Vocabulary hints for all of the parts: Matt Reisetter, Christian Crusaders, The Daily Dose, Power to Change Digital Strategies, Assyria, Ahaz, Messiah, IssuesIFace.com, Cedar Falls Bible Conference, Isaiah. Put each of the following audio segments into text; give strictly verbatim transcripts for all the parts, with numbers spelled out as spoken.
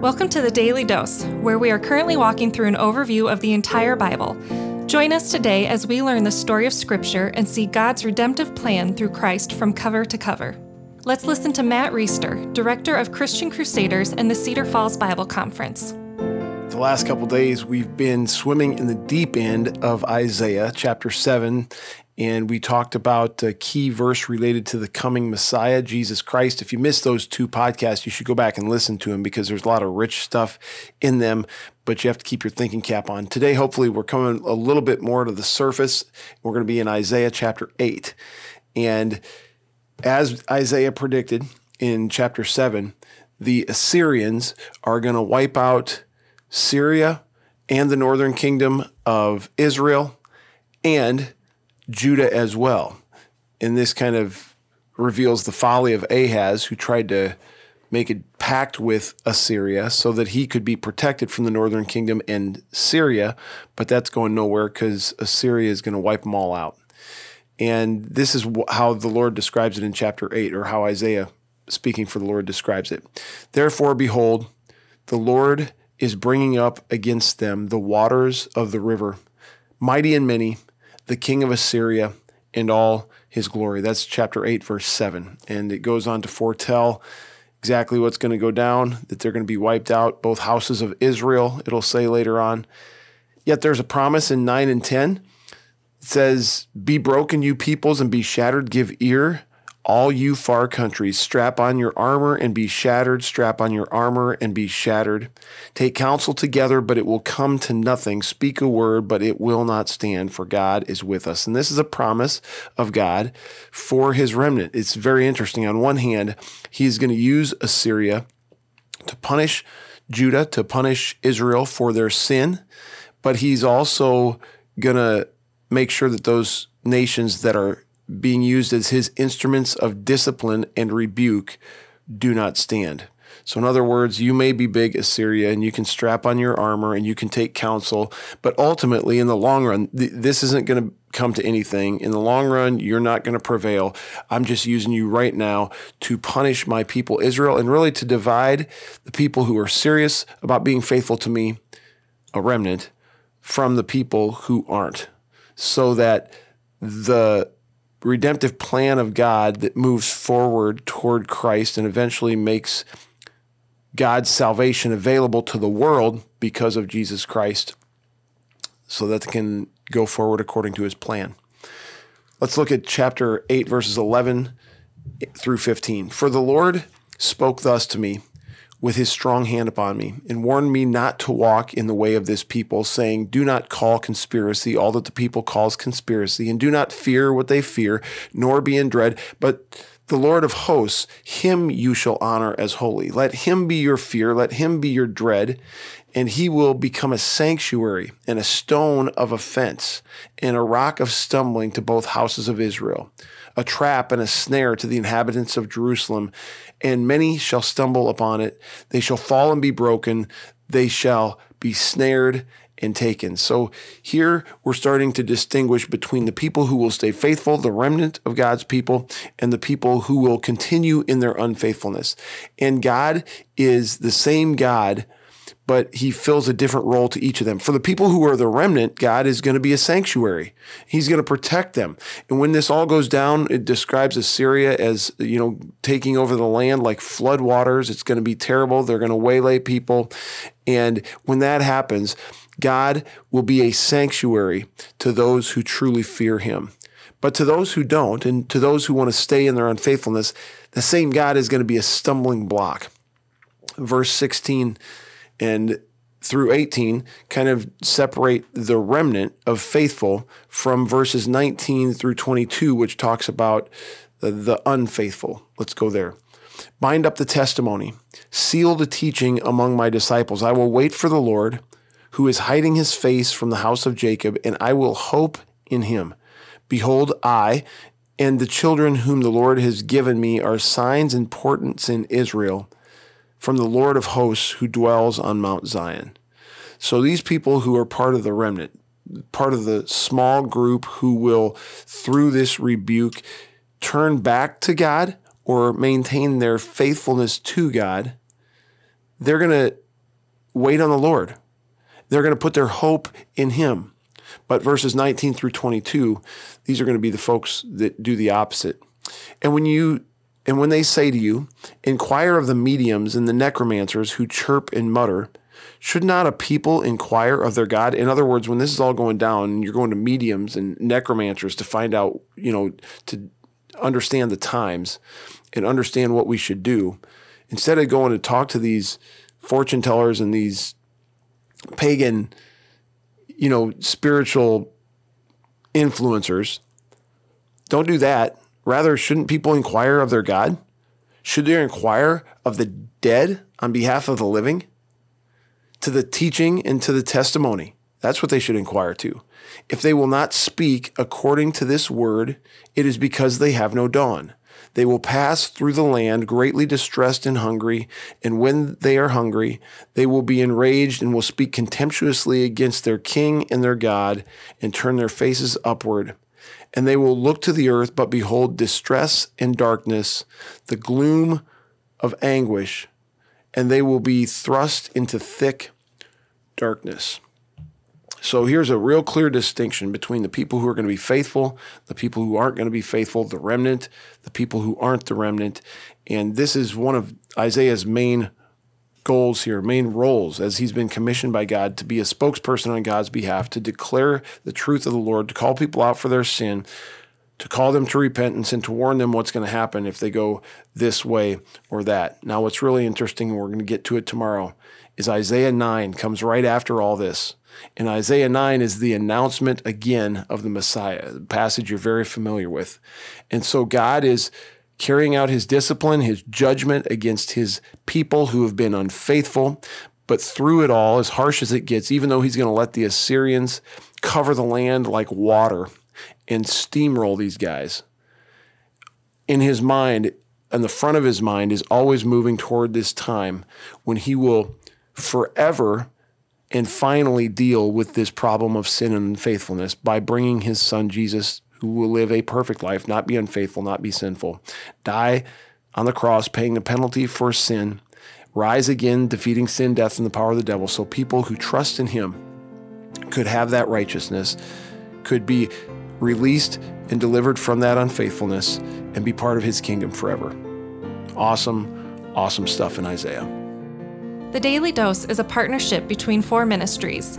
Welcome to the Daily Dose, where we are currently walking through an overview of the entire Bible. Join us today as we learn the story of Scripture and see God's redemptive plan through Christ from cover to cover. Let's listen to Matt Reisetter, Director of Christian Crusaders and the Cedar Falls Bible Conference. The last couple days, we've been swimming in the deep end of Isaiah chapter seven, and we talked about a key verse related to the coming Messiah, Jesus Christ. If you missed those two podcasts, you should go back and listen to them because there's a lot of rich stuff in them, but you have to keep your thinking cap on. Today, hopefully, we're coming a little bit more to the surface. We're going to be in Isaiah chapter eight. And as Isaiah predicted in chapter seven, the Assyrians are going to wipe out Syria and the northern kingdom of Israel and Judah as well. And this kind of reveals the folly of Ahaz, who tried to make a pact with Assyria so that he could be protected from the northern kingdom and Syria, but that's going nowhere because Assyria is going to wipe them all out. And this is how the Lord describes it in chapter eight, or how Isaiah, speaking for the Lord, describes it. Therefore, behold, the Lord is bringing up against them the waters of the river, mighty and many, the king of Assyria and all his glory. That's chapter eight, verse seven. And it goes on to foretell exactly what's going to go down, that they're going to be wiped out, both houses of Israel, it'll say later on. Yet there's a promise in nine and ten. It says, be broken, you peoples, and be shattered. Give ear, all you far countries. Strap on your armor and be shattered. Strap on your armor and be shattered. Take counsel together, but it will come to nothing. Speak a word, but it will not stand, for God is with us. And this is a promise of God for his remnant. It's very interesting. On one hand, he's going to use Assyria to punish Judah, to punish Israel for their sin, but he's also going to make sure that those nations that are being used as his instruments of discipline and rebuke do not stand. So in other words, you may be big, Assyria, and you can strap on your armor and you can take counsel, but ultimately in the long run, th- this isn't going to come to anything. In the long run, you're not going to prevail. I'm just using you right now to punish my people Israel and really to divide the people who are serious about being faithful to me, a remnant, from the people who aren't, so that the redemptive plan of God that moves forward toward Christ and eventually makes God's salvation available to the world because of Jesus Christ, so that it can go forward according to his plan. Let's look at chapter eight, verses eleven through fifteen. For the Lord spoke thus to me with his strong hand upon me, and warned me not to walk in the way of this people, saying, do not call conspiracy all that the people calls conspiracy, and do not fear what they fear, nor be in dread, but the Lord of hosts, him you shall honor as holy. Let him be your fear, let him be your dread, and he will become a sanctuary and a stone of offense and a rock of stumbling to both houses of Israel, a trap and a snare to the inhabitants of Jerusalem, and many shall stumble upon it. They shall fall and be broken. They shall be snared and taken. So here we're starting to distinguish between the people who will stay faithful, the remnant of God's people, and the people who will continue in their unfaithfulness. And God is the same God, but he fills a different role to each of them. For the people who are the remnant, God is going to be a sanctuary. He's going to protect them. And when this all goes down, it describes Assyria as, you know, taking over the land like flood waters. It's going to be terrible. They're going to waylay people. And when that happens, God will be a sanctuary to those who truly fear him. But to those who don't, and to those who want to stay in their unfaithfulness, the same God is going to be a stumbling block. Verse sixteen and through eighteen kind of separate the remnant of faithful from verses nineteen through twenty-two, which talks about the, the unfaithful. Let's go there. Bind up the testimony, seal the teaching among my disciples. I will wait for the Lord, who is hiding his face from the house of Jacob, and I will hope in him. Behold, I and the children whom the Lord has given me are signs and portents in Israel, from the Lord of hosts who dwells on Mount Zion. So these people who are part of the remnant, part of the small group who will, through this rebuke, turn back to God or maintain their faithfulness to God, they're going to wait on the Lord. They're going to put their hope in him. But verses nineteen through twenty-two, these are going to be the folks that do the opposite. And when you and when they say to you, inquire of the mediums and the necromancers who chirp and mutter, should not a people inquire of their God? In other words, when this is all going down and you're going to mediums and necromancers to find out, you know, to understand the times and understand what we should do, instead of going to talk to these fortune tellers and these pagan, you know, spiritual influencers, don't do that. Rather, shouldn't people inquire of their God? Should they inquire of the dead on behalf of the living? To the teaching and to the testimony. That's what they should inquire to. If they will not speak according to this word, it is because they have no dawn. They will pass through the land greatly distressed and hungry, and when they are hungry, they will be enraged and will speak contemptuously against their king and their God, and turn their faces upward. And they will look to the earth, but behold distress and darkness, the gloom of anguish, and they will be thrust into thick darkness. So here's a real clear distinction between the people who are going to be faithful, the people who aren't going to be faithful, the remnant, the people who aren't the remnant. And this is one of Isaiah's main goals here, main roles, as he's been commissioned by God to be a spokesperson on God's behalf, to declare the truth of the Lord, to call people out for their sin, to call them to repentance, and to warn them what's going to happen if they go this way or that. Now, what's really interesting, and we're going to get to it tomorrow, is Isaiah nine comes right after all this. And Isaiah nine is the announcement again of the Messiah, a passage you're very familiar with. And so God is carrying out his discipline, his judgment against his people who have been unfaithful. But through it all, as harsh as it gets, even though he's going to let the Assyrians cover the land like water and steamroll these guys, in his mind, and the front of his mind is always moving toward this time when he will forever and finally deal with this problem of sin and unfaithfulness by bringing his son Jesus, who will live a perfect life, not be unfaithful, not be sinful, die on the cross, paying the penalty for sin, rise again, defeating sin, death, and the power of the devil, so people who trust in him could have that righteousness, could be released and delivered from that unfaithfulness, and be part of his kingdom forever. Awesome, awesome stuff in Isaiah. The Daily Dose is a partnership between four ministries.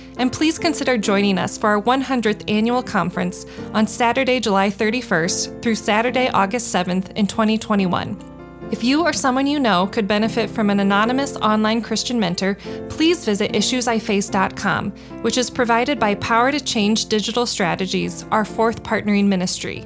And please consider joining us for our one hundredth annual conference on Saturday, July thirty-first through Saturday, August seventh in twenty twenty-one. If you or someone you know could benefit from an anonymous online Christian mentor, please visit issues I face dot com, which is provided by Power to Change Digital Strategies, our fourth partnering ministry.